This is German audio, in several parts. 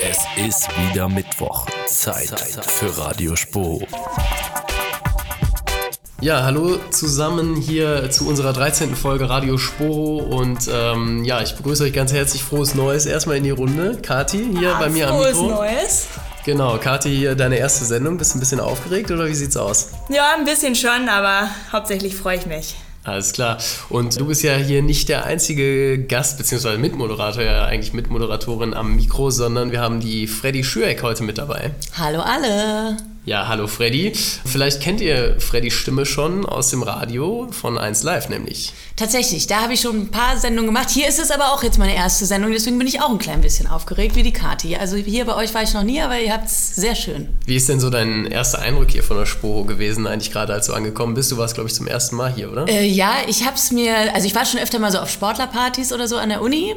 Es ist wieder Mittwoch. Zeit für Radio Spoho. Ja, hallo zusammen hier zu unserer 13. Folge Radio Spoho und ich begrüße euch ganz herzlich. Frohes Neues erstmal in die Runde. Kathi hier bei mir am Mikro. Frohes Neues. Genau, Kathi, deine erste Sendung. Bist du ein bisschen aufgeregt oder wie sieht's aus? Ja, ein bisschen schon, aber hauptsächlich freue ich mich. Alles klar. Und du bist ja hier nicht der einzige Gast, beziehungsweise Mitmoderator, ja eigentlich Mitmoderatorin am Mikro, sondern wir haben die Freddie Schürheck heute mit dabei. Hallo alle! Ja, hallo Freddie. Vielleicht kennt ihr Freddys Stimme schon aus dem Radio von 1Live nämlich. Tatsächlich, da habe ich schon ein paar Sendungen gemacht. Hier ist es aber auch jetzt meine erste Sendung, deswegen bin ich auch ein klein bisschen aufgeregt wie die Kathi. Also hier bei euch war ich noch nie, aber ihr habt es sehr schön. Wie ist denn so dein erster Eindruck hier von der Spoho gewesen, eigentlich gerade als du angekommen bist? Du warst, glaube ich, zum ersten Mal hier, oder? Ich war schon öfter mal so auf Sportlerpartys oder so an der Uni.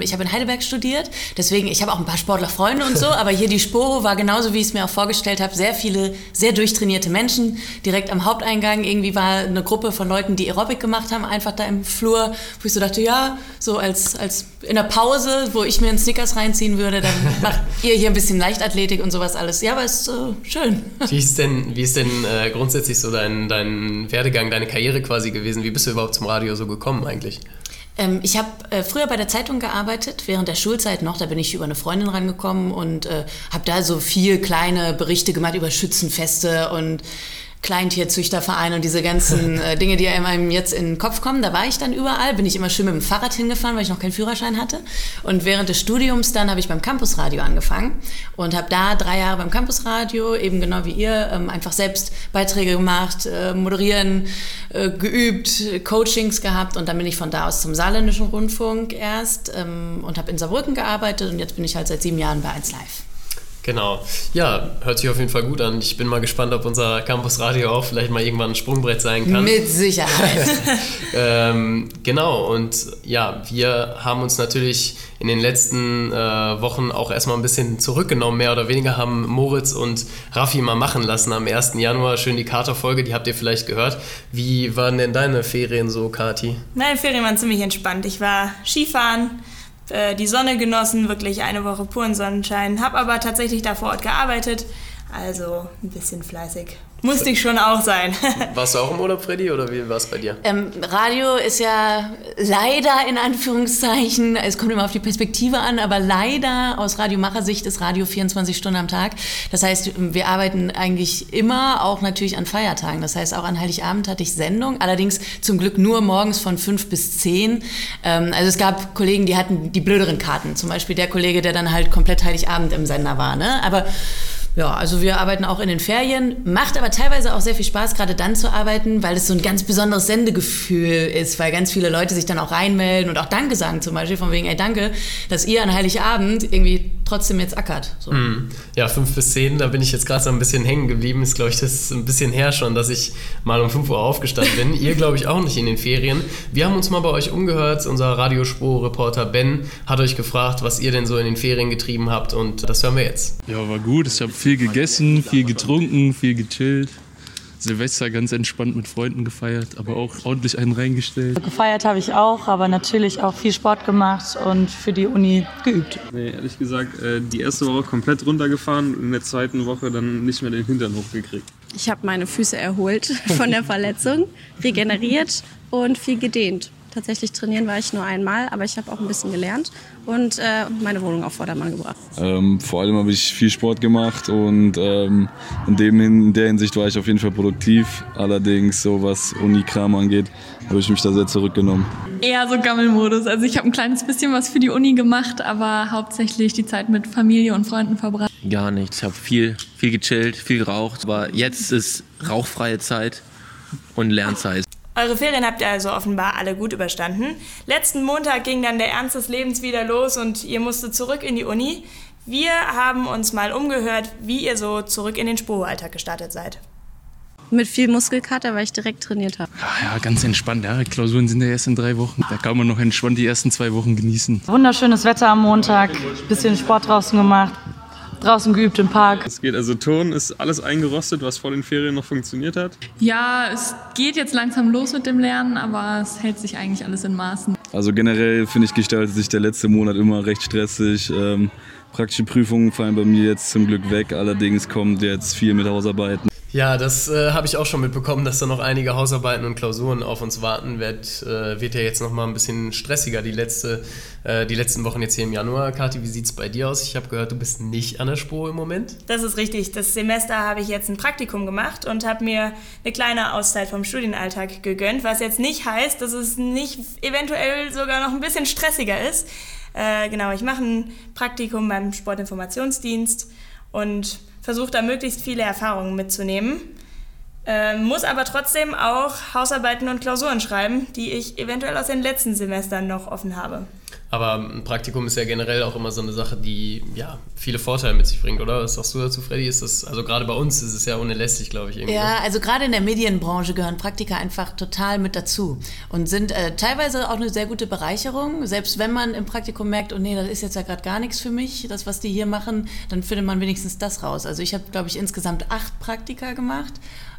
Ich habe in Heidelberg studiert, deswegen, ich habe auch ein paar Sportlerfreunde und so, aber hier die Spoho war genauso, wie ich es mir auch vorgestellt habe, sehr viele sehr durchtrainierte Menschen. Direkt am Haupteingang irgendwie war eine Gruppe von Leuten, die Aerobic gemacht haben, einfach da im Flur, wo ich so dachte, ja, so als in der Pause, wo ich mir einen Snickers reinziehen würde, dann macht ihr hier ein bisschen Leichtathletik und sowas alles. Ja, aber ist schön. Wie ist denn grundsätzlich so dein Werdegang, deine Karriere quasi gewesen? Wie bist du überhaupt zum Radio so gekommen eigentlich? Ich habe früher bei der Zeitung gearbeitet, während der Schulzeit noch. Da bin ich über eine Freundin rangekommen und habe da so viel kleine Berichte gemacht über Schützenfeste und Kleintierzüchterverein und diese ganzen Dinge, die einem jetzt in den Kopf kommen. Da war ich dann überall, bin ich immer schön mit dem Fahrrad hingefahren, weil ich noch keinen Führerschein hatte. Und während des Studiums dann habe ich beim Campusradio angefangen und habe da 3 Jahre beim Campusradio, eben genau wie ihr, einfach selbst Beiträge gemacht, moderieren, geübt, Coachings gehabt. Und dann bin ich von da aus zum Saarländischen Rundfunk erst und habe in Saarbrücken gearbeitet und jetzt bin ich halt seit 7 Jahren bei 1Live. Genau. Ja, hört sich auf jeden Fall gut an. Ich bin mal gespannt, ob unser Campusradio auch vielleicht mal irgendwann ein Sprungbrett sein kann. Mit Sicherheit. Genau. Und ja, wir haben uns natürlich in den letzten Wochen auch erstmal ein bisschen zurückgenommen, mehr oder weniger, haben Moritz und Raffi mal machen lassen am 1. Januar. Schön die Kater-Folge, die habt ihr vielleicht gehört. Wie waren denn deine Ferien so, Kathi? Meine Ferien waren ziemlich entspannt. Ich war Skifahren, die Sonne genossen, wirklich eine Woche puren Sonnenschein, habe aber tatsächlich da vor Ort gearbeitet, also ein bisschen fleißig. Musste ich schon auch sein. Warst du auch im Urlaub, Freddy, oder wie war es bei dir? Radio ist ja leider in Anführungszeichen, es kommt immer auf die Perspektive an, aber leider aus Radiomachersicht ist Radio 24 Stunden am Tag. Das heißt, wir arbeiten eigentlich immer, auch natürlich an Feiertagen. Das heißt, auch an Heiligabend hatte ich Sendung, allerdings zum Glück nur morgens von 5 bis 10. Also es gab Kollegen, die hatten die blöderen Karten. Zum Beispiel der Kollege, der dann halt komplett Heiligabend im Sender war, ne? Aber ja, also wir arbeiten auch in den Ferien, macht aber teilweise auch sehr viel Spaß, gerade dann zu arbeiten, weil es so ein ganz besonderes Sendegefühl ist, weil ganz viele Leute sich dann auch reinmelden und auch Danke sagen zum Beispiel, von wegen, ey, danke, dass ihr an Heiligabend irgendwie trotzdem jetzt ackert. So. Ja, 5 bis 10, da bin ich jetzt gerade so ein bisschen hängen geblieben, ist, glaube ich, das ist ein bisschen her schon, dass ich mal um 5 Uhr aufgestanden bin, ihr, glaube ich, auch nicht in den Ferien. Wir haben uns mal bei euch umgehört, unser Radiospro-Reporter Ben hat euch gefragt, was ihr denn so in den Ferien getrieben habt und das hören wir jetzt. Ja, war gut, ich habe viel gegessen, viel getrunken, viel gechillt. Silvester ganz entspannt mit Freunden gefeiert, aber auch ordentlich einen reingestellt. Gefeiert habe ich auch, aber natürlich auch viel Sport gemacht und für die Uni geübt. Nee, ehrlich gesagt, die erste Woche komplett runtergefahren und in der zweiten Woche dann nicht mehr den Hintern hochgekriegt. Ich habe meine Füße erholt von der Verletzung, regeneriert und viel gedehnt. Tatsächlich trainieren war ich nur einmal, aber ich habe auch ein bisschen gelernt und meine Wohnung auf Vordermann gebracht. Vor allem habe ich viel Sport gemacht und in der Hinsicht war ich auf jeden Fall produktiv. Allerdings, so was Unikram angeht, habe ich mich da sehr zurückgenommen. Eher so Gammelmodus. Also ich habe ein kleines bisschen was für die Uni gemacht, aber hauptsächlich die Zeit mit Familie und Freunden verbracht. Gar nichts. Ich habe viel gechillt, viel geraucht. Aber jetzt ist rauchfreie Zeit und Lernzeit. Eure Ferien habt ihr also offenbar alle gut überstanden. Letzten Montag ging dann der Ernst des Lebens wieder los und ihr musstet zurück in die Uni. Wir haben uns mal umgehört, wie ihr so zurück in den Spoho-Alltag gestartet seid. Mit viel Muskelkater, weil ich direkt trainiert habe. Ja, ganz entspannt. Ja. Klausuren sind ja erst in 3 Wochen. Da kann man noch entspannt die ersten 2 Wochen genießen. Wunderschönes Wetter am Montag, bisschen Sport draußen gemacht. Draußen geübt im Park. Es geht also, Ton ist alles eingerostet, was vor den Ferien noch funktioniert hat. Ja, es geht jetzt langsam los mit dem Lernen, aber es hält sich eigentlich alles in Maßen. Also generell, finde ich, gestaltet sich der letzte Monat immer recht stressig. Praktische Prüfungen fallen bei mir jetzt zum Glück weg, allerdings kommt jetzt viel mit Hausarbeiten. Ja, das habe ich auch schon mitbekommen, dass da noch einige Hausarbeiten und Klausuren auf uns warten. Wird ja jetzt noch mal ein bisschen stressiger die letzten Wochen jetzt hier im Januar. Kathi, wie sieht es bei dir aus? Ich habe gehört, du bist nicht an der Spoho im Moment. Das ist richtig. Das Semester habe ich jetzt ein Praktikum gemacht und habe mir eine kleine Auszeit vom Studienalltag gegönnt, was jetzt nicht heißt, dass es nicht eventuell sogar noch ein bisschen stressiger ist. Genau, ich mache ein Praktikum beim Sportinformationsdienst und versuche da möglichst viele Erfahrungen mitzunehmen, muss aber trotzdem auch Hausarbeiten und Klausuren schreiben, die ich eventuell aus den letzten Semestern noch offen habe. Aber ein Praktikum ist ja generell auch immer so eine Sache, die ja viele Vorteile mit sich bringt, oder? Was sagst du dazu, Freddy? Ist das, also gerade bei uns ist es ja unerlässlich, glaube ich. Irgendwie. Ja, also gerade in der Medienbranche gehören Praktika einfach total mit dazu und sind teilweise auch eine sehr gute Bereicherung. Selbst wenn man im Praktikum merkt, oh nee, das ist jetzt ja gerade gar nichts für mich, das, was die hier machen, dann findet man wenigstens das raus. Also ich habe, glaube ich, insgesamt 8 Praktika gemacht.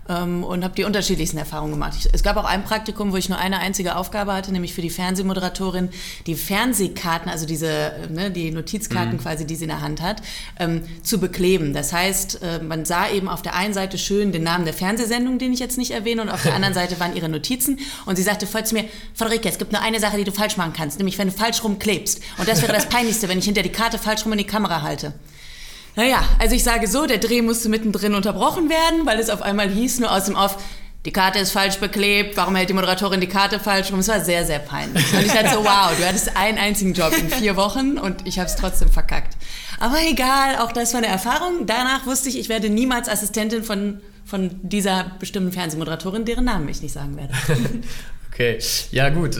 Und habe die unterschiedlichsten Erfahrungen gemacht. Es gab auch ein Praktikum, wo ich nur eine einzige Aufgabe hatte, nämlich für die Fernsehmoderatorin die Fernsehkarten, also diese, ne, die Notizkarten quasi, die sie in der Hand hat, zu bekleben. Das heißt, man sah eben auf der einen Seite schön den Namen der Fernsehsendung, den ich jetzt nicht erwähne, und auf der anderen Seite waren ihre Notizen. Und sie sagte voll zu mir, Frederike, es gibt nur eine Sache, die du falsch machen kannst, nämlich wenn du falsch rumklebst. Und das wäre das Peinlichste, wenn ich hinter die Karte falsch rum in die Kamera halte. Naja, also ich sage so, der Dreh musste mittendrin unterbrochen werden, weil es auf einmal hieß, nur aus dem Off, die Karte ist falsch beklebt, warum hält die Moderatorin die Karte falsch rum? Es war sehr, sehr peinlich. Und ich dachte so, wow, du hattest einen einzigen Job in 4 Wochen und ich habe es trotzdem verkackt. Aber egal, auch das war eine Erfahrung. Danach wusste ich, ich werde niemals Assistentin von dieser bestimmten Fernsehmoderatorin, deren Namen ich nicht sagen werde. Okay, ja gut,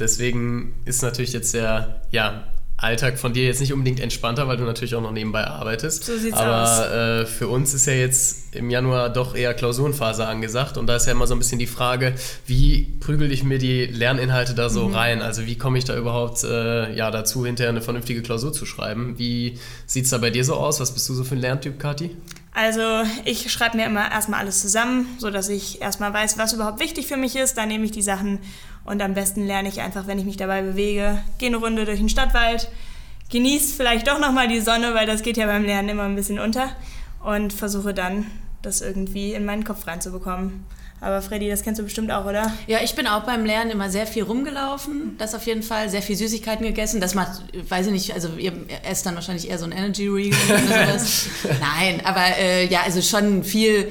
deswegen ist natürlich jetzt sehr, ja, Alltag von dir jetzt nicht unbedingt entspannter, weil du natürlich auch noch nebenbei arbeitest. So sieht's aus. Aber für uns ist ja jetzt im Januar doch eher Klausurenphase angesagt und da ist ja immer so ein bisschen die Frage, wie prügel ich mir die Lerninhalte da so rein? Also wie komme ich da überhaupt dazu, hinterher eine vernünftige Klausur zu schreiben? Wie sieht es da bei dir so aus? Was bist du so für ein Lerntyp, Kathi? Also ich schreibe mir immer erstmal alles zusammen, sodass ich erstmal weiß, was überhaupt wichtig für mich ist. Dann nehme ich die Sachen und am besten lerne ich einfach, wenn ich mich dabei bewege, gehe eine Runde durch den Stadtwald, genieße vielleicht doch nochmal die Sonne, weil das geht ja beim Lernen immer ein bisschen unter und versuche dann, das irgendwie in meinen Kopf reinzubekommen. Aber Freddy, das kennst du bestimmt auch, oder? Ja, ich bin auch beim Lernen immer sehr viel rumgelaufen, das auf jeden Fall, sehr viel Süßigkeiten gegessen. Das macht, weiß ich nicht, also ihr esst dann wahrscheinlich eher so ein Energy Riegel oder sowas. Nein, aber also schon viel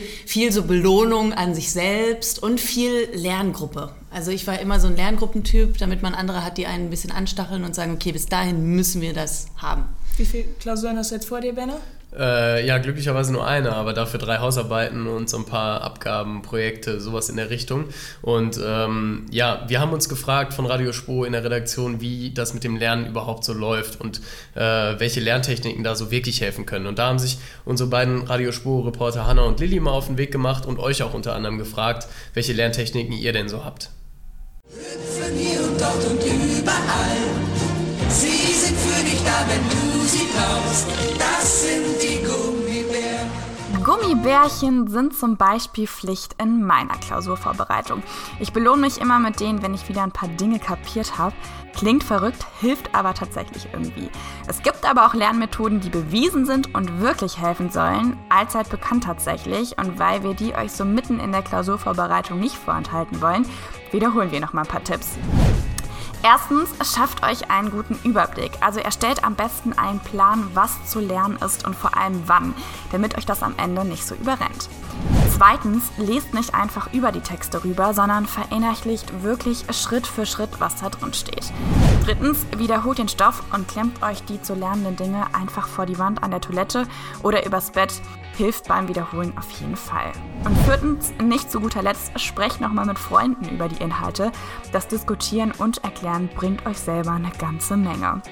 so Belohnung an sich selbst und viel Lerngruppe. Also ich war immer so ein Lerngruppentyp, damit man andere hat, die einen ein bisschen anstacheln und sagen, okay, bis dahin müssen wir das haben. Wie viele Klausuren hast du jetzt vor dir, Benne? Glücklicherweise nur eine, aber dafür 3 Hausarbeiten und so ein paar Abgaben, Projekte, sowas in der Richtung. Und wir haben uns gefragt von Radio Spoho in der Redaktion, wie das mit dem Lernen überhaupt so läuft und welche Lerntechniken da so wirklich helfen können. Und da haben sich unsere beiden Radio Spoho-Reporter Hanna und Lilly mal auf den Weg gemacht und euch auch unter anderem gefragt, welche Lerntechniken ihr denn so habt. Hüpfen hier und dort und überall, sie sind für dich da, wenn du... Das sind die Gummibärchen. Gummibärchen sind zum Beispiel Pflicht in meiner Klausurvorbereitung. Ich belohne mich immer mit denen, wenn ich wieder ein paar Dinge kapiert habe. Klingt verrückt, hilft aber tatsächlich irgendwie. Es gibt aber auch Lernmethoden, die bewiesen sind und wirklich helfen sollen, allzeit bekannt tatsächlich. Und weil wir die euch so mitten in der Klausurvorbereitung nicht vorenthalten wollen, wiederholen wir nochmal ein paar Tipps. Erstens, schafft euch einen guten Überblick. Also erstellt am besten einen Plan, was zu lernen ist und vor allem wann, damit euch das am Ende nicht so überrennt. Zweitens, lest nicht einfach über die Texte rüber, sondern verinnerlicht wirklich Schritt für Schritt, was da drin steht. Drittens, wiederholt den Stoff und klemmt euch die zu lernenden Dinge einfach vor die Wand an der Toilette oder übers Bett. Hilft beim Wiederholen auf jeden Fall. Und viertens, nicht zu guter Letzt, sprecht nochmal mit Freunden über die Inhalte. Das Diskutieren und Erklären bringt euch selber eine ganze Menge.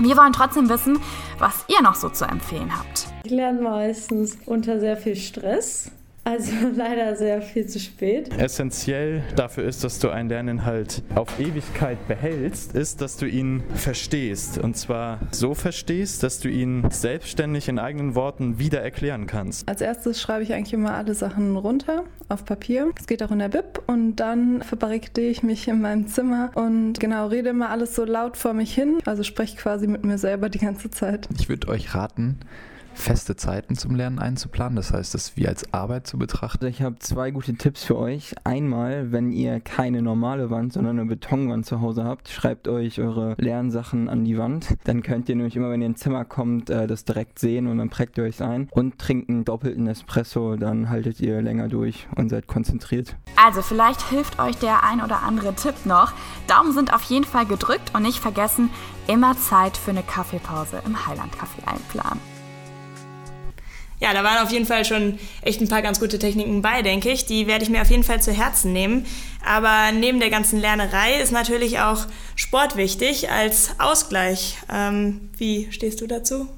Wir wollen trotzdem wissen, was ihr noch so zu empfehlen habt. Ich lerne meistens unter sehr viel Stress. Also leider sehr viel zu spät. Essentiell dafür ist, dass du einen Lerninhalt auf Ewigkeit behältst, ist, dass du ihn verstehst. Und zwar so verstehst, dass du ihn selbstständig in eigenen Worten wieder erklären kannst. Als erstes schreibe ich eigentlich immer alle Sachen runter auf Papier. Es geht auch in der Bib und dann verbarrikadiere ich mich in meinem Zimmer und genau rede immer alles so laut vor mich hin. Also spreche quasi mit mir selber die ganze Zeit. Ich würde euch raten, feste Zeiten zum Lernen einzuplanen, das heißt, das wie als Arbeit zu betrachten. Ich habe 2 gute Tipps für euch. Einmal, wenn ihr keine normale Wand, sondern eine Betonwand zu Hause habt, schreibt euch eure Lernsachen an die Wand. Dann könnt ihr nämlich immer, wenn ihr ins Zimmer kommt, das direkt sehen und dann prägt ihr euch ein. Und trinkt einen doppelten Espresso, dann haltet ihr länger durch und seid konzentriert. Also vielleicht hilft euch der ein oder andere Tipp noch. Daumen sind auf jeden Fall gedrückt und nicht vergessen, immer Zeit für eine Kaffeepause im Highland Café einplanen. Ja, da waren auf jeden Fall schon echt ein paar ganz gute Techniken bei, denke ich. Die werde ich mir auf jeden Fall zu Herzen nehmen. Aber neben der ganzen Lernerei ist natürlich auch Sport wichtig als Ausgleich. Wie stehst du dazu?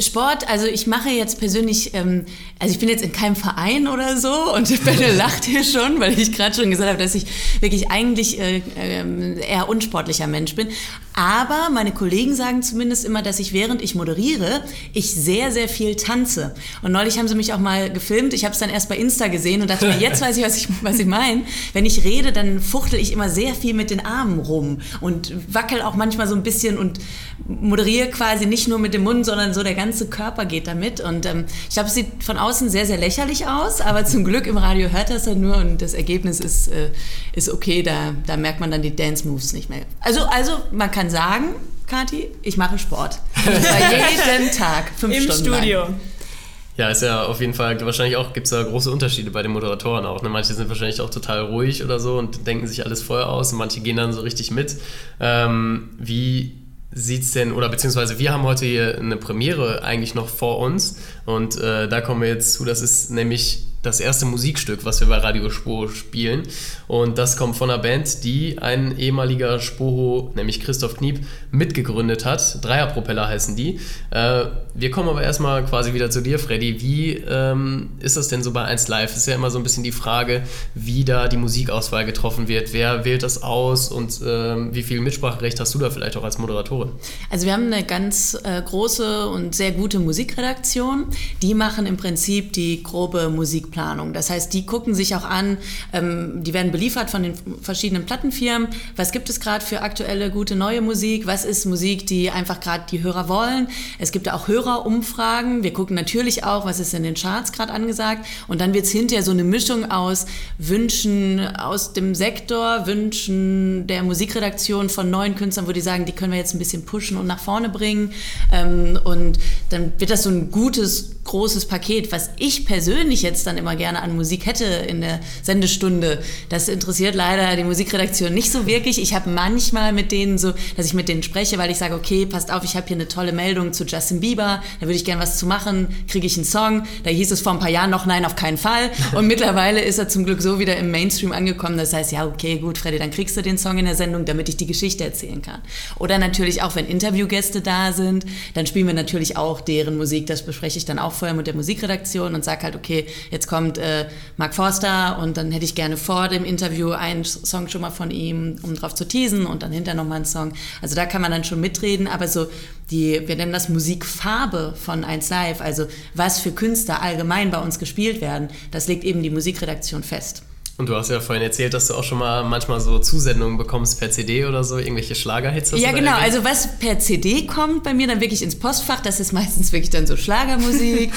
Sport, also ich mache jetzt persönlich, also ich bin jetzt in keinem Verein oder so und Benne lacht hier schon, weil ich gerade schon gesagt habe, dass ich wirklich eigentlich eher unsportlicher Mensch bin. Aber meine Kollegen sagen zumindest immer, dass ich, während ich moderiere, ich sehr, sehr viel tanze. Und neulich haben sie mich auch mal gefilmt. Ich habe es dann erst bei Insta gesehen und dachte mir, jetzt weiß ich, was ich meine. Wenn ich rede, dann fuchtel ich immer sehr viel mit den Armen rum und wackel auch manchmal so ein bisschen und moderiere quasi nicht nur mit dem Mund, sondern so der ganze Körper geht damit. Und ich glaube, es sieht von außen sehr, sehr lächerlich aus. Aber zum Glück im Radio hört das dann nur und das Ergebnis ist okay. Da merkt man dann die Dance-Moves nicht mehr. Also man kann sagen, Kathi, ich mache Sport. Bei jedem Tag, 5 Stunden lang. Im Studio. Ja, ist ja auf jeden Fall, wahrscheinlich auch, gibt es da große Unterschiede bei den Moderatoren auch. Ne? Manche sind wahrscheinlich auch total ruhig oder so und denken sich alles voll aus und manche gehen dann so richtig mit. Wie sieht's denn, oder beziehungsweise wir haben heute hier eine Premiere eigentlich noch vor uns und da kommen wir jetzt zu, das ist nämlich das erste Musikstück, was wir bei Radio Spoho spielen. Und das kommt von einer Band, die ein ehemaliger Spoho, nämlich Christoph Kniep, mitgegründet hat. Dreierpropeller heißen die. Wir kommen aber erstmal quasi wieder zu dir, Freddy. Wie ist das denn so bei 1Live? Ist ja immer so ein bisschen die Frage, wie da die Musikauswahl getroffen wird. Wer wählt das aus und wie viel Mitspracherecht hast du da vielleicht auch als Moderatorin? Also wir haben eine ganz große und sehr gute Musikredaktion. Die machen im Prinzip die grobe Musik. Planung. Das heißt, die gucken sich auch an, die werden beliefert von den verschiedenen Plattenfirmen, was gibt es gerade für aktuelle, gute, neue Musik, was ist Musik, die einfach gerade die Hörer wollen. Es gibt auch Hörerumfragen, wir gucken natürlich auch, was ist in den Charts gerade angesagt und dann wird es hinterher so eine Mischung aus Wünschen aus dem Sektor, Wünschen der Musikredaktion von neuen Künstlern, wo die sagen, die können wir jetzt ein bisschen pushen und nach vorne bringen und dann wird das so ein gutes, großes Paket, was ich persönlich jetzt dann immer gerne an Musik hätte in der Sendestunde. Das interessiert leider die Musikredaktion nicht so wirklich. Ich habe manchmal mit denen so, dass ich mit denen spreche, weil ich sage, okay, passt auf, ich habe hier eine tolle Meldung zu Justin Bieber, da würde ich gerne was zu machen, kriege ich einen Song. Da hieß es vor ein paar Jahren noch, nein, auf keinen Fall. Und mittlerweile ist er zum Glück so wieder im Mainstream angekommen, das heißt, ja, okay, gut, Freddy, dann kriegst du den Song in der Sendung, damit ich die Geschichte erzählen kann. Oder natürlich auch, wenn Interviewgäste da sind, dann spielen wir natürlich auch deren Musik, das bespreche ich dann auch vorher mit der Musikredaktion und sage halt, okay, jetzt kommt Mark Forster und dann hätte ich gerne vor dem Interview einen Song schon mal von ihm, um drauf zu teasen und dann hinterher nochmal einen Song. Also da kann man dann schon mitreden, aber so wir nennen das Musikfarbe von 1Live, also was für Künstler allgemein bei uns gespielt werden, das legt eben die Musikredaktion fest. Und du hast ja vorhin erzählt, dass du auch schon mal manchmal so Zusendungen bekommst per CD oder so, irgendwelche Schlagerhits. Ja, genau. Also was per CD kommt bei mir dann wirklich ins Postfach, das ist meistens wirklich dann so Schlagermusik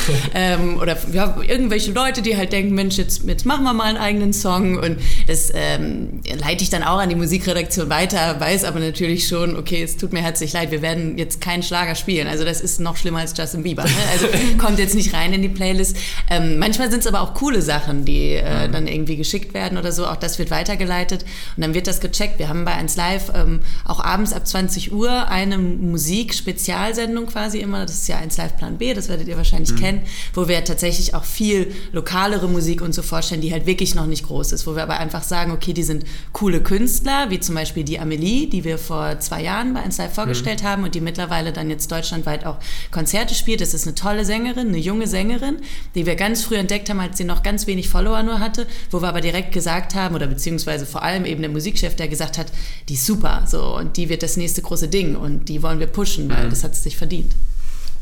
oder ja, irgendwelche Leute, die halt denken, Mensch, jetzt machen wir mal einen eigenen Song. Und das leite ich dann auch an die Musikredaktion weiter, weiß aber natürlich schon, okay, es tut mir herzlich leid, wir werden jetzt keinen Schlager spielen. Also das ist noch schlimmer als Justin Bieber. Ne? Also kommt jetzt nicht rein in die Playlist. Manchmal sind es aber auch coole Sachen, die dann irgendwie geschickt geschickt werden oder so, auch das wird weitergeleitet und dann wird das gecheckt. Wir haben bei 1Live auch abends ab 20 Uhr eine Musik-Spezialsendung quasi immer, das ist ja 1Live Plan B, das werdet ihr wahrscheinlich kennen, wo wir tatsächlich auch viel lokalere Musik uns so vorstellen, die halt wirklich noch nicht groß ist, wo wir aber einfach sagen, okay, die sind coole Künstler, wie zum Beispiel die Amelie, die wir vor 2 Jahren bei 1Live vorgestellt haben und die mittlerweile dann jetzt deutschlandweit auch Konzerte spielt. Das ist eine tolle Sängerin, eine junge Sängerin, die wir ganz früh entdeckt haben, als sie noch ganz wenig Follower nur hatte, wo wir aber direkt gesagt haben, oder beziehungsweise vor allem eben der Musikchef, der gesagt hat, die ist super, so, und die wird das nächste große Ding und die wollen wir pushen, weil das hat sie sich verdient.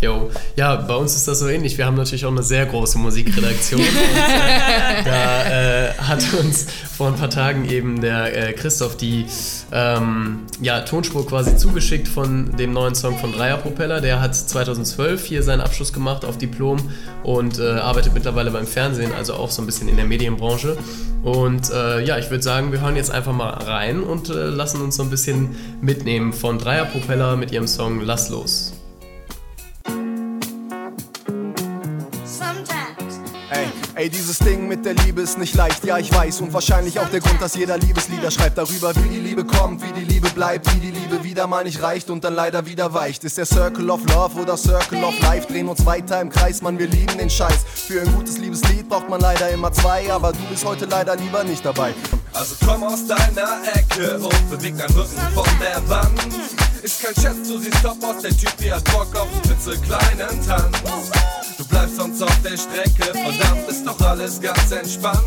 Jo, ja, bei uns ist das so ähnlich. Wir haben natürlich auch eine sehr große Musikredaktion. Und da hat uns vor ein paar Tagen eben der Christoph die Tonspur quasi zugeschickt von dem neuen Song von Dreierpropeller. Der hat 2012 hier seinen Abschluss gemacht auf Diplom und arbeitet mittlerweile beim Fernsehen, also auch so ein bisschen in der Medienbranche. Und ich würde sagen, wir hören jetzt einfach mal rein und lassen uns so ein bisschen mitnehmen von Dreierpropeller mit ihrem Song Lass los. Ey, dieses Ding mit der Liebe ist nicht leicht, ja ich weiß, und wahrscheinlich auch der Grund, dass jeder Liebeslieder schreibt darüber, wie die Liebe kommt, wie die Liebe bleibt, wie die Liebe wieder mal nicht reicht und dann leider wieder weicht. Ist der Circle of Love oder Circle of Life, drehen uns weiter im Kreis, Mann, wir lieben den Scheiß. Für ein gutes Liebeslied braucht man leider immer zwei, aber du bist heute leider lieber nicht dabei. Also komm aus deiner Ecke und beweg deinen Rücken von der Wand. Ist kein Scherz, du siehst top aus, der Typ, der hat Bock auf den klitzekleinen Tanz. Du bleibst sonst auf der Strecke, verdammt, ist doch alles ganz entspannt.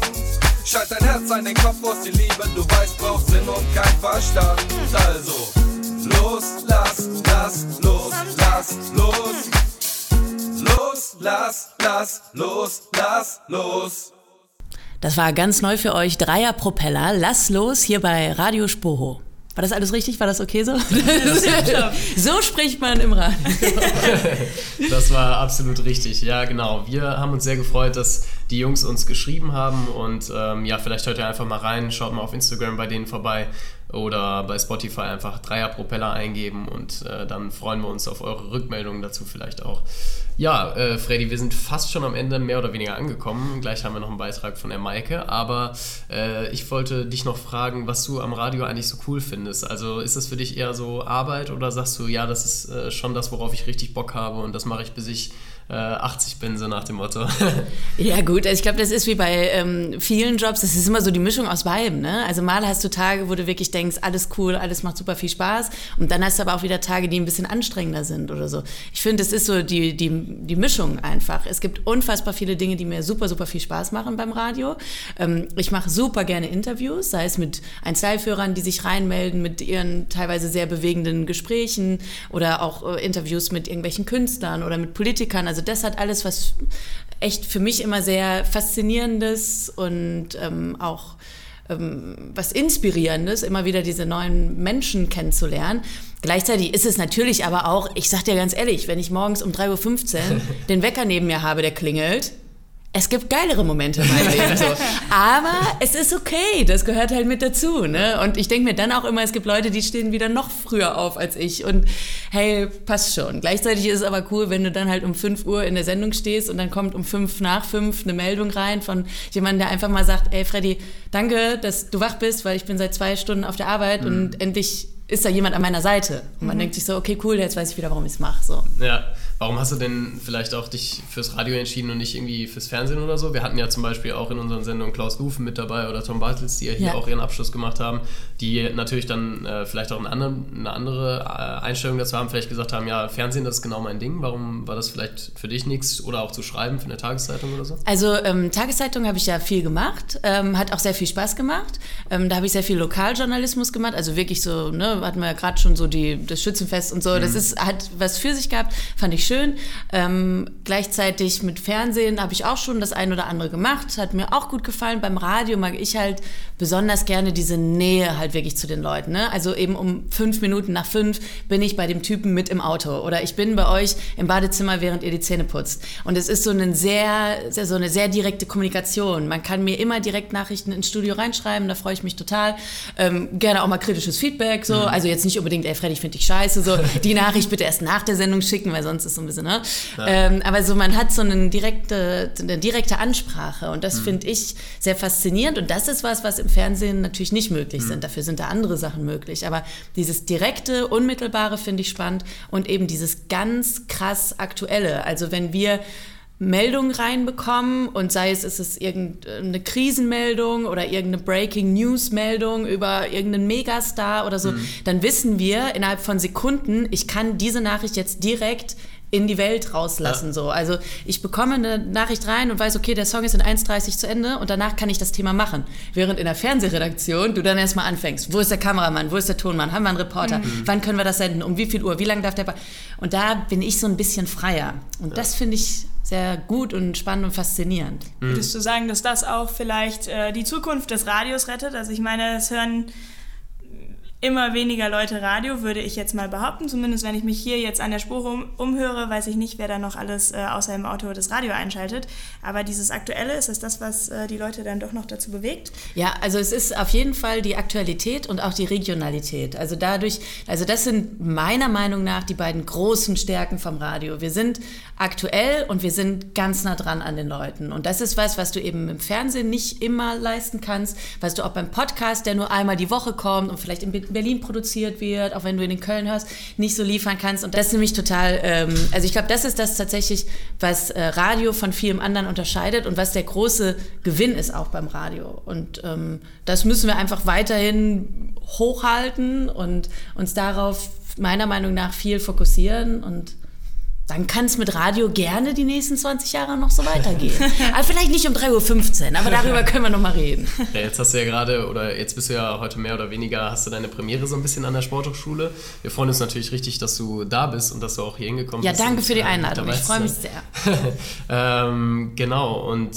Schalt dein Herz an den Kopf, aus die Liebe, du weißt, brauchst Sinn und kein Verstand. Also, los, lass, los. Los, lass, los. Das war ganz neu für euch, Dreierpropeller, lass los, hier bei Radio Spoho. War das alles richtig? War das okay so? So spricht man im Radio. Das war absolut richtig, ja genau. Wir haben uns sehr gefreut, dass die Jungs uns geschrieben haben und vielleicht hört ihr einfach mal rein, schaut mal auf Instagram bei denen vorbei oder bei Spotify einfach Dreierpropeller eingeben und dann freuen wir uns auf eure Rückmeldungen dazu vielleicht auch. Ja, Freddy, wir sind fast schon am Ende mehr oder weniger angekommen. Gleich haben wir noch einen Beitrag von der Maike, aber ich wollte dich noch fragen, was du am Radio eigentlich so cool findest. Also ist das für dich eher so Arbeit oder sagst du, ja, das ist schon das, worauf ich richtig Bock habe und das mache ich, bis ich 80 bin, so nach dem Motto. Ja gut, also ich glaube, das ist wie bei vielen Jobs, das ist immer so die Mischung aus beidem, ne? Also mal hast du Tage, wo du wirklich denkst, alles cool, alles macht super viel Spaß und dann hast du aber auch wieder Tage, die ein bisschen anstrengender sind oder so. Ich finde, das ist so die Mischung einfach. Es gibt unfassbar viele Dinge, die mir super, super viel Spaß machen beim Radio. Ich mache super gerne Interviews, sei es mit 1Live-Hörern, die sich reinmelden, mit ihren teilweise sehr bewegenden Gesprächen oder auch Interviews mit irgendwelchen Künstlern oder mit Politikern. Also das hat alles was echt für mich immer sehr Faszinierendes und auch was Inspirierendes, immer wieder diese neuen Menschen kennenzulernen. Gleichzeitig ist es natürlich aber auch, ich sag dir ganz ehrlich, wenn ich morgens um 3.15 Uhr den Wecker neben mir habe, der klingelt, es gibt geilere Momente in meinem Leben. So. Aber es ist okay, das gehört halt mit dazu. Ne? Und ich denke mir dann auch immer, es gibt Leute, die stehen wieder noch früher auf als ich. Und hey, passt schon. Gleichzeitig ist es aber cool, wenn du dann halt um 5 Uhr in der Sendung stehst und dann kommt um 5 nach 5 eine Meldung rein von jemandem, der einfach mal sagt, ey Freddy, danke, dass du wach bist, weil ich bin seit 2 Stunden auf der Arbeit und endlich ist da jemand an meiner Seite. Und man denkt sich so, okay, cool, jetzt weiß ich wieder, warum ich es mache. So. Ja. Warum hast du denn vielleicht auch dich fürs Radio entschieden und nicht irgendwie fürs Fernsehen oder so? Wir hatten ja zum Beispiel auch in unseren Sendungen Klaus Rufen mit dabei oder Tom Bartels, die ja hier auch ihren Abschluss gemacht haben, die natürlich dann vielleicht auch eine andere Einstellung dazu haben, vielleicht gesagt haben, ja, Fernsehen, das ist genau mein Ding. Warum war das vielleicht für dich nichts oder auch zu schreiben für eine Tageszeitung oder so? Also Tageszeitung habe ich ja viel gemacht, hat auch sehr viel Spaß gemacht. Da habe ich sehr viel Lokaljournalismus gemacht, also wirklich so, ne, hatten wir ja gerade schon so das Schützenfest und so. Das hat was für sich gehabt, fand ich schön. Gleichzeitig mit Fernsehen habe ich auch schon das ein oder andere gemacht, hat mir auch gut gefallen. Beim Radio mag ich halt besonders gerne diese Nähe halt wirklich zu den Leuten. Ne? Also eben um 5 Minuten nach 5 bin ich bei dem Typen mit im Auto oder ich bin bei euch im Badezimmer, während ihr die Zähne putzt. Und es ist so eine sehr direkte Kommunikation. Man kann mir immer direkt Nachrichten ins Studio reinschreiben, da freue ich mich total. Gerne auch mal kritisches Feedback, so. Also jetzt nicht unbedingt, ey Freddy, ich finde dich scheiße, so die Nachricht bitte erst nach der Sendung schicken, weil sonst ist so ein bisschen, ne? Ja. Aber so man hat so eine direkte Ansprache und das finde ich sehr faszinierend und das ist was im Fernsehen natürlich nicht möglich sind. Dafür sind da andere Sachen möglich, aber dieses direkte, unmittelbare finde ich spannend und eben dieses ganz krass aktuelle, also wenn wir Meldungen reinbekommen und sei es, ist es irgendeine Krisenmeldung oder irgendeine Breaking-News-Meldung über irgendeinen Megastar oder so, dann wissen wir innerhalb von Sekunden, ich kann diese Nachricht jetzt direkt in die Welt rauslassen. Ja. So. Also ich bekomme eine Nachricht rein und weiß, okay, der Song ist in 1:30 zu Ende und danach kann ich das Thema machen. Während in der Fernsehredaktion du dann erstmal anfängst. Wo ist der Kameramann? Wo ist der Tonmann? Haben wir einen Reporter? Wann können wir das senden? Um wie viel Uhr? Wie lange darf der... Und da bin ich so ein bisschen freier. Und das finde ich sehr gut und spannend und faszinierend. Würdest du sagen, dass das auch vielleicht die Zukunft des Radios rettet? Also ich meine, es hören... immer weniger Leute Radio, würde ich jetzt mal behaupten. Zumindest wenn ich mich hier jetzt an der Spur umhöre, weiß ich nicht, wer da noch alles außer im Auto das Radio einschaltet. Aber dieses Aktuelle, ist es das, was die Leute dann doch noch dazu bewegt? Ja, also es ist auf jeden Fall die Aktualität und auch die Regionalität. Also dadurch, also das sind meiner Meinung nach die beiden großen Stärken vom Radio. Wir sind aktuell und wir sind ganz nah dran an den Leuten. Und das ist was du eben im Fernsehen nicht immer leisten kannst, was du auch beim Podcast, der nur einmal die Woche kommt und vielleicht im Berlin produziert wird, auch wenn du ihn in Köln hörst, nicht so liefern kannst. Und das ist nämlich total, also ich glaube, das ist das tatsächlich, was Radio von vielem anderen unterscheidet und was der große Gewinn ist auch beim Radio. Und das müssen wir einfach weiterhin hochhalten und uns darauf meiner Meinung nach viel fokussieren und dann kann es mit Radio gerne die nächsten 20 Jahre noch so weitergehen. Aber vielleicht nicht um 3:15 Uhr, aber darüber können wir noch mal reden. Ja, jetzt hast du ja gerade, oder jetzt bist du ja heute mehr oder weniger, hast du deine Premiere so ein bisschen an der Sporthochschule. Wir freuen uns natürlich richtig, dass du da bist und dass du auch hier hingekommen bist. Ja, danke für die Einladung, ich freue mich sehr. Genau, und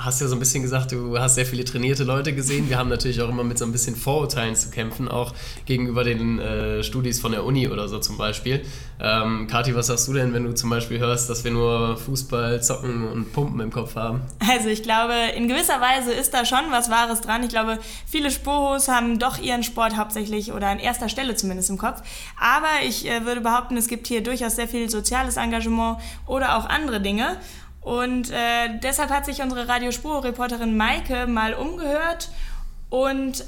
hast ja so ein bisschen gesagt, du hast sehr viele trainierte Leute gesehen. Wir haben natürlich auch immer mit so ein bisschen Vorurteilen zu kämpfen, auch gegenüber den Studis von der Uni oder so zum Beispiel. Kathi, was sagst du denn, wenn du zum Beispiel hörst, dass wir nur Fußball, Zocken und Pumpen im Kopf haben? Also ich glaube, in gewisser Weise ist da schon was Wahres dran. Ich glaube, viele Spohos haben doch ihren Sport hauptsächlich oder an erster Stelle zumindest im Kopf. Aber ich würde behaupten, es gibt hier durchaus sehr viel soziales Engagement oder auch andere Dinge. Und deshalb hat sich unsere Radio Spoho-Reporterin Maike mal umgehört und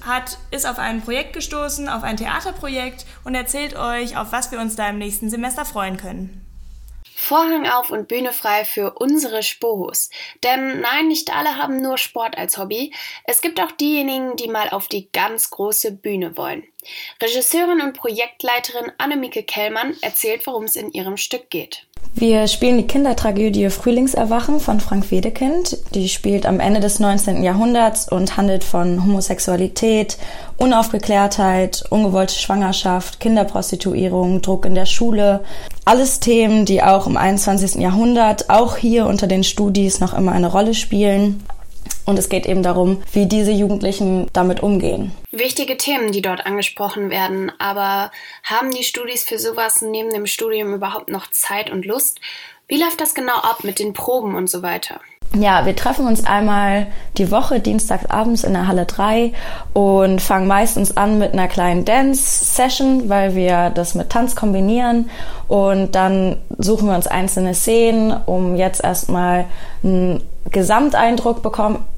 ist auf ein Projekt gestoßen, auf ein Theaterprojekt und erzählt euch, auf was wir uns da im nächsten Semester freuen können. Vorhang auf und Bühne frei für unsere Spohos. Denn nein, nicht alle haben nur Sport als Hobby. Es gibt auch diejenigen, die mal auf die ganz große Bühne wollen. Regisseurin und Projektleiterin Annemieke Kellmann erzählt, worum es in ihrem Stück geht. Wir spielen die Kindertragödie Frühlingserwachen von Frank Wedekind. Die spielt am Ende des 19. Jahrhunderts und handelt von Homosexualität, Unaufgeklärtheit, ungewollte Schwangerschaft, Kinderprostituierung, Druck in der Schule. Alles Themen, die auch im 21. Jahrhundert, auch hier unter den Studis, noch immer eine Rolle spielen. Und es geht eben darum, wie diese Jugendlichen damit umgehen. Wichtige Themen, die dort angesprochen werden. Aber haben die Studis für sowas neben dem Studium überhaupt noch Zeit und Lust? Wie läuft das genau ab mit den Proben und so weiter? Ja, wir treffen uns einmal die Woche dienstagsabends in der Halle 3 und fangen meistens an mit einer kleinen Dance-Session, weil wir das mit Tanz kombinieren und dann suchen wir uns einzelne Szenen, um jetzt erstmal einen Gesamteindruck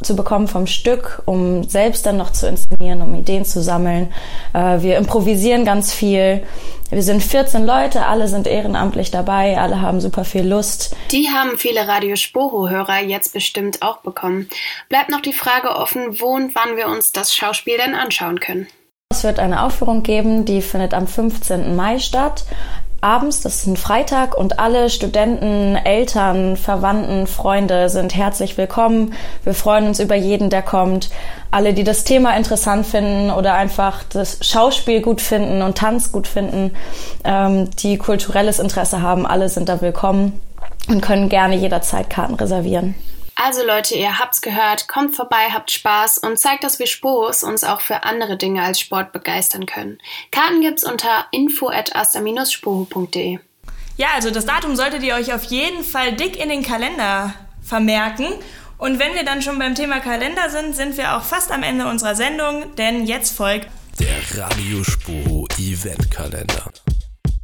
zu bekommen vom Stück, um selbst dann noch zu inszenieren, um Ideen zu sammeln. Wir improvisieren ganz viel. Wir sind 14 Leute, alle sind ehrenamtlich dabei, alle haben super viel Lust. Die haben viele Radio Spoho-Hörer jetzt bestimmt auch bekommen. Bleibt noch die Frage offen, wo und wann wir uns das Schauspiel denn anschauen können. Es wird eine Aufführung geben, die findet am 15. Mai statt. Abends, das ist ein Freitag, und alle Studenten, Eltern, Verwandten, Freunde sind herzlich willkommen. Wir freuen uns über jeden, der kommt. Alle, die das Thema interessant finden oder einfach das Schauspiel gut finden und Tanz gut finden, die kulturelles Interesse haben, alle sind da willkommen und können gerne jederzeit Karten reservieren. Also Leute, ihr habt's gehört, kommt vorbei, habt Spaß und zeigt, dass wir Spohos uns auch für andere Dinge als Sport begeistern können. Karten gibt's unter info@asta-spoho.de. Ja, also das Datum solltet ihr euch auf jeden Fall dick in den Kalender vermerken. Und wenn wir dann schon beim Thema Kalender sind, sind wir auch fast am Ende unserer Sendung, denn jetzt folgt der Radio Spoho Eventkalender.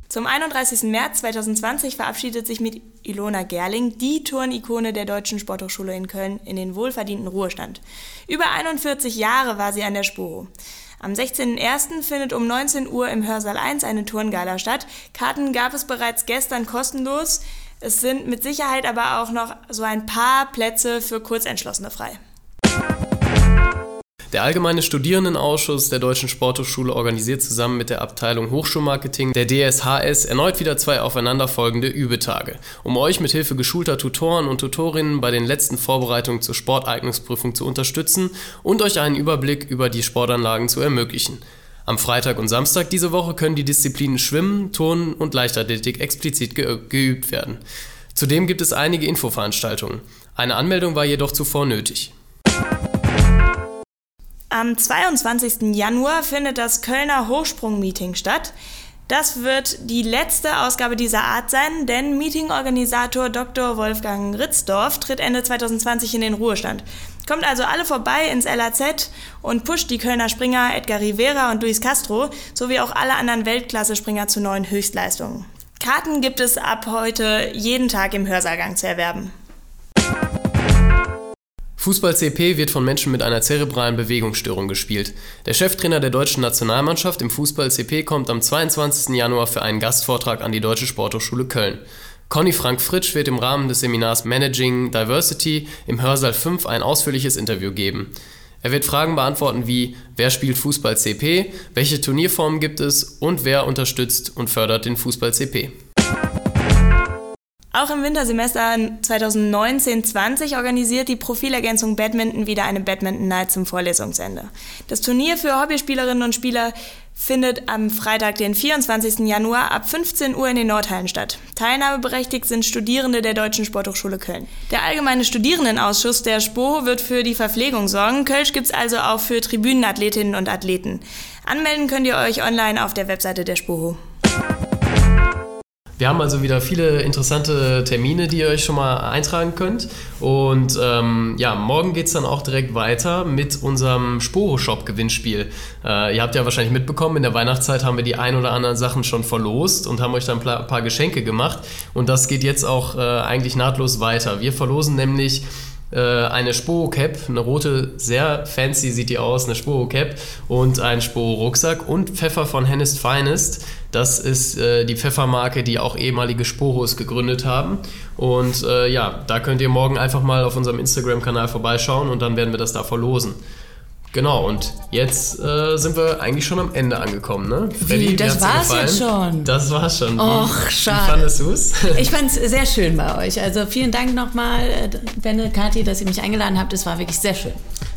Zum 31. März 2020 verabschiedet sich mit Ilona Gerling, die Turnikone der Deutschen Sporthochschule in Köln, in den wohlverdienten Ruhestand. Über 41 Jahre war sie an der Spoho. Am 16.01. findet um 19 Uhr im Hörsaal 1 eine Turngala statt. Karten gab es bereits gestern kostenlos. Es sind mit Sicherheit aber auch noch so ein paar Plätze für Kurzentschlossene frei. Der Allgemeine Studierendenausschuss der Deutschen Sporthochschule organisiert zusammen mit der Abteilung Hochschulmarketing der DSHS erneut wieder 2 aufeinanderfolgende Übetage, um euch mit Hilfe geschulter Tutoren und Tutorinnen bei den letzten Vorbereitungen zur Sporteignungsprüfung zu unterstützen und euch einen Überblick über die Sportanlagen zu ermöglichen. Am Freitag und Samstag diese Woche können die Disziplinen Schwimmen, Turnen und Leichtathletik explizit geübt werden. Zudem gibt es einige Infoveranstaltungen. Eine Anmeldung war jedoch zuvor nötig. Am 22. Januar findet das Kölner Hochsprung-Meeting statt. Das wird die letzte Ausgabe dieser Art sein, denn Meeting-Organisator Dr. Wolfgang Ritzdorf tritt Ende 2020 in den Ruhestand. Kommt also alle vorbei ins LAZ und pusht die Kölner Springer Edgar Rivera und Luis Castro sowie auch alle anderen Weltklasse-Springer zu neuen Höchstleistungen. Karten gibt es ab heute jeden Tag im Hörsaalgang zu erwerben. Fußball-CP wird von Menschen mit einer zerebralen Bewegungsstörung gespielt. Der Cheftrainer der deutschen Nationalmannschaft im Fußball-CP kommt am 22. Januar für einen Gastvortrag an die Deutsche Sporthochschule Köln. Conny Frank-Fritsch wird im Rahmen des Seminars Managing Diversity im Hörsaal 5 ein ausführliches Interview geben. Er wird Fragen beantworten wie: Wer spielt Fußball-CP, welche Turnierformen gibt es und wer unterstützt und fördert den Fußball-CP? Auch im Wintersemester 2019-20 organisiert die Profilergänzung Badminton wieder eine Badminton-Night zum Vorlesungsende. Das Turnier für Hobbyspielerinnen und Spieler findet am Freitag, den 24. Januar ab 15 Uhr in den Nordhallen statt. Teilnahmeberechtigt sind Studierende der Deutschen Sporthochschule Köln. Der Allgemeine Studierendenausschuss der SPOH wird für die Verpflegung sorgen. Kölsch gibt's also auch für Tribünenathletinnen und Athleten. Anmelden könnt ihr euch online auf der Webseite der SPOH. Wir haben also wieder viele interessante Termine, die ihr euch schon mal eintragen könnt. Und morgen geht's dann auch direkt weiter mit unserem Spoho-Shop-Gewinnspiel. Ihr habt ja wahrscheinlich mitbekommen, in der Weihnachtszeit haben wir die ein oder anderen Sachen schon verlost und haben euch dann ein paar Geschenke gemacht. Und das geht jetzt auch eigentlich nahtlos weiter. Wir verlosen nämlich eine Spoho-Cap, eine rote, sehr fancy sieht die aus, eine Spoho-Cap und einen Spoho-Rucksack und Pfeffer von Hennes Finest. Das ist die Pfeffermarke, die auch ehemalige Spohos gegründet haben. Und da könnt ihr morgen einfach mal auf unserem Instagram-Kanal vorbeischauen und dann werden wir das da verlosen. Genau, und jetzt sind wir eigentlich schon am Ende angekommen, ne? Freddy, das war's jetzt schon. Das war's schon. Och, schade. Wie fandest du's? Ich fand's sehr schön bei euch. Also vielen Dank nochmal, Benne, Kathi, dass ihr mich eingeladen habt. Es war wirklich sehr schön.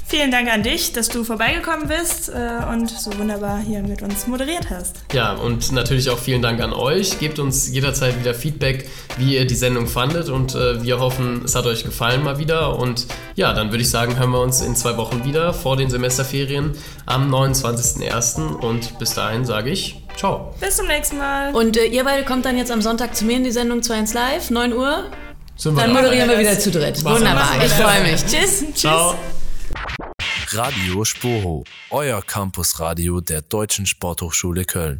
Vielen Dank an dich, dass du vorbeigekommen bist und so wunderbar hier mit uns moderiert hast. Ja, und natürlich auch vielen Dank an euch. Gebt uns jederzeit wieder Feedback, wie ihr die Sendung fandet. Und wir hoffen, es hat euch gefallen mal wieder. Und ja, dann würde ich sagen, hören wir uns in 2 Wochen wieder vor den Semesterferien am 29.01. Und bis dahin sage ich ciao. Bis zum nächsten Mal. Und ihr beide kommt dann jetzt am Sonntag zu mir in die Sendung zu 1Live, 9 Uhr. Dann moderieren wir wieder zu dritt. Wunderbar, ich freue mich. Tschüss. Ciao. Radio Spoho, euer Campusradio der Deutschen Sporthochschule Köln.